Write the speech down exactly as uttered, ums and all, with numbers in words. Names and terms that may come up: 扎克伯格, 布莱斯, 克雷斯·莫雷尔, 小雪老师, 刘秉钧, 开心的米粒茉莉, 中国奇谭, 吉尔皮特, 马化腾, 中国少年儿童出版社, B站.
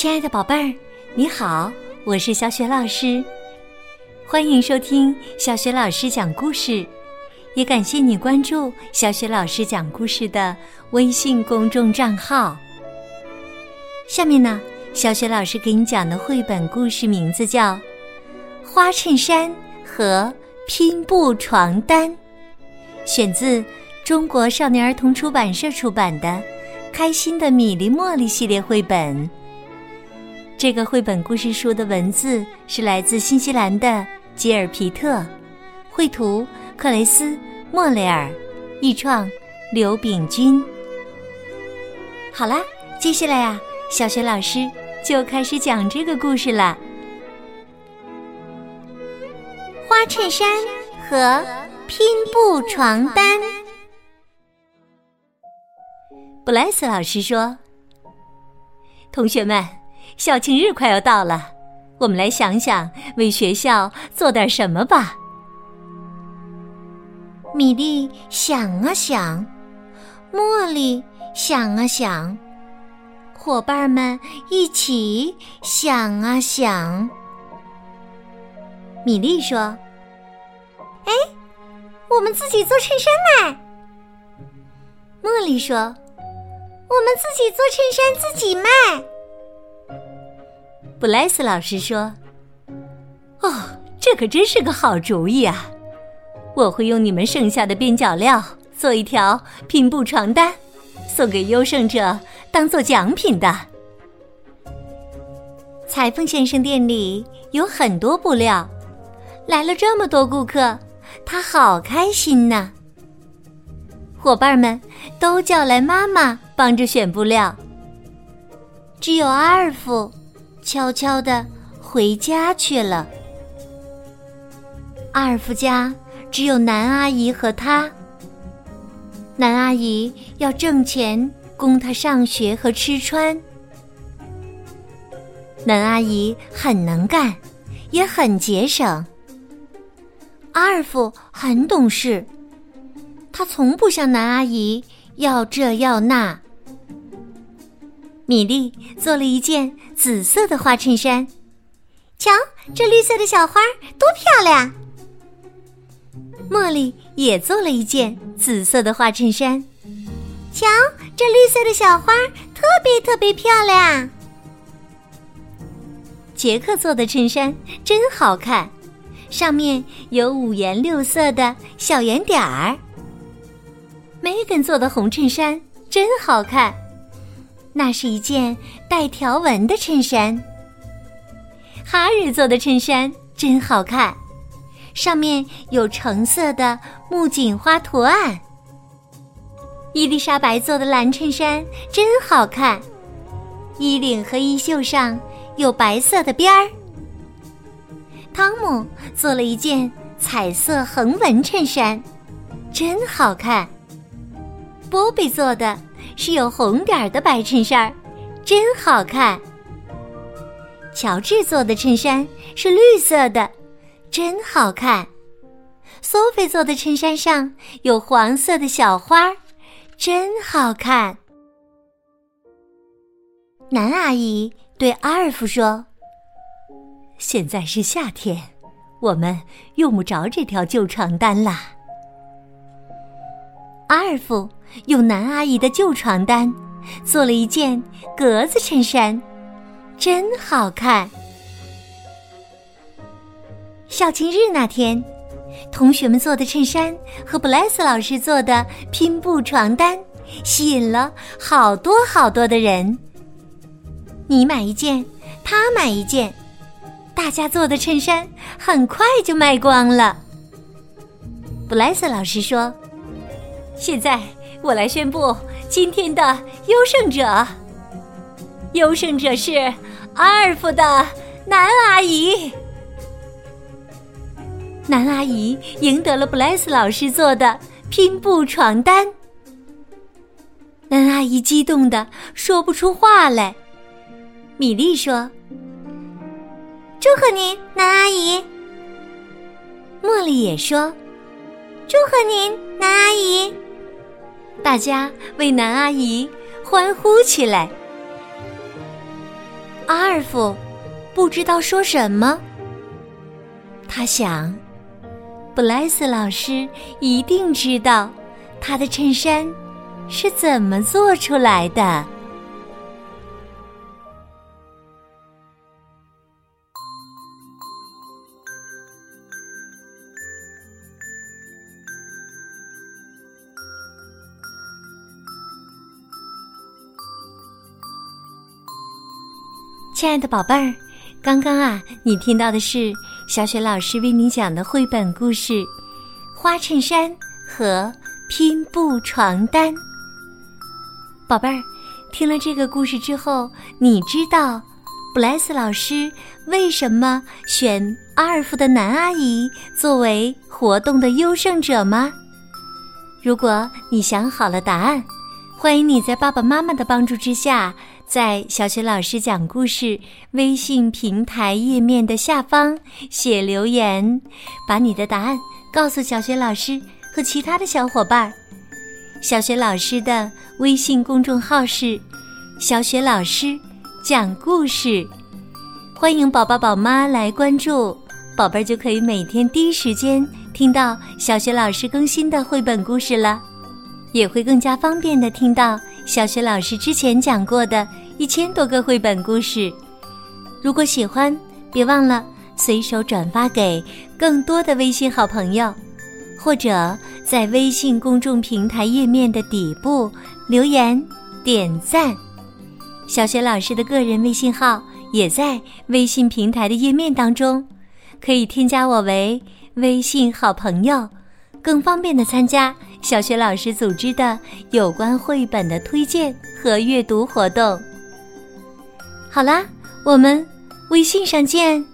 亲爱的宝贝儿，你好，我是小雪老师，欢迎收听小雪老师讲故事，也感谢你关注小雪老师讲故事的微信公众账号。下面呢，小雪老师给你讲的绘本故事名字叫《花衬衫和拼布床单》，选自中国少年儿童出版社出版的《开心的米粒茉莉》系列绘本。这个绘本故事书的文字是来自新西兰的吉尔皮特，绘图克雷斯·莫雷尔，译创刘秉钧。好啦，接下来啊，小雪老师就开始讲这个故事了。花衬衫和拼布床单。布莱斯老师说：“同学们，校庆日快要到了，我们来想想为学校做点什么吧。”米粒想啊想，茉莉想啊想，伙伴们一起想啊想。米粒说：“哎，我们自己做衬衫卖。”茉莉说：“我们自己做衬衫自己卖。”布莱斯老师说：“哦，这可真是个好主意啊！我会用你们剩下的边角料做一条拼布床单，送给优胜者当做奖品的。”裁缝先生店里有很多布料，来了这么多顾客，他好开心呢。伙伴们都叫来妈妈帮着选布料，只有阿尔夫悄悄地回家去了。阿尔夫家只有南阿姨和他，南阿姨要挣钱供他上学和吃穿。南阿姨很能干，也很节省。阿尔夫很懂事，他从不向南阿姨要这要那。米莉做了一件紫色的花衬衫，瞧，这绿色的小花多漂亮！茉莉也做了一件紫色的花衬衫，瞧，这绿色的小花特别特别漂亮！杰克做的衬衫真好看，上面有五颜六色的小圆点儿。梅根做的红衬衫真好看，那是一件带条纹的衬衫。哈瑞做的衬衫真好看，上面有橙色的木槿花图案。伊丽莎白做的蓝衬衫真好看，衣领和衣袖上有白色的边儿。汤姆做了一件彩色横纹衬衫，真好看。波比做的是有红点的白衬衫，真好看。乔治做的衬衫是绿色的，真好看。索菲做的衬衫上有黄色的小花，真好看。南阿姨对阿尔夫说：“现在是夏天，我们用不着这条旧床单啦。”阿尔夫用南阿姨的旧床单做了一件格子衬衫，真好看。校庆日那天，同学们做的衬衫和布莱斯老师做的拼布床单吸引了好多好多的人。你买一件，他买一件，大家做的衬衫很快就卖光了。布莱斯老师说：“现在我来宣布今天的优胜者，优胜者是阿尔夫的南阿姨。”南阿姨赢得了布莱斯老师做的拼布床单。南阿姨激动得说不出话来。米莉说：“祝贺您，南阿姨。”茉莉也说：“祝贺您，南阿姨。”大家为南阿姨欢呼起来。阿尔夫不知道说什么。他想，布莱斯老师一定知道他的衬衫是怎么做出来的。亲爱的宝贝儿，刚刚啊，你听到的是小雪老师为你讲的绘本故事《花衬衫和拼布床单》。宝贝儿，听了这个故事之后，你知道布莱斯老师为什么选阿尔夫的男阿姨作为活动的优胜者吗？如果你想好了答案，欢迎你在爸爸妈妈的帮助之下，在小雪老师讲故事微信平台页面的下方写留言，把你的答案告诉小雪老师和其他的小伙伴。小雪老师的微信公众号是小雪老师讲故事，欢迎宝宝宝妈来关注，宝贝就可以每天第一时间听到小雪老师更新的绘本故事了，也会更加方便地听到小雪老师之前讲过的一千多个绘本故事。如果喜欢，别忘了随手转发给更多的微信好朋友，或者在微信公众平台页面的底部留言点赞。小雪老师的个人微信号也在微信平台的页面当中，可以添加我为微信好朋友，更方便地参加小雪老师组织的有关绘本的推荐和阅读活动。好啦，我们微信上见。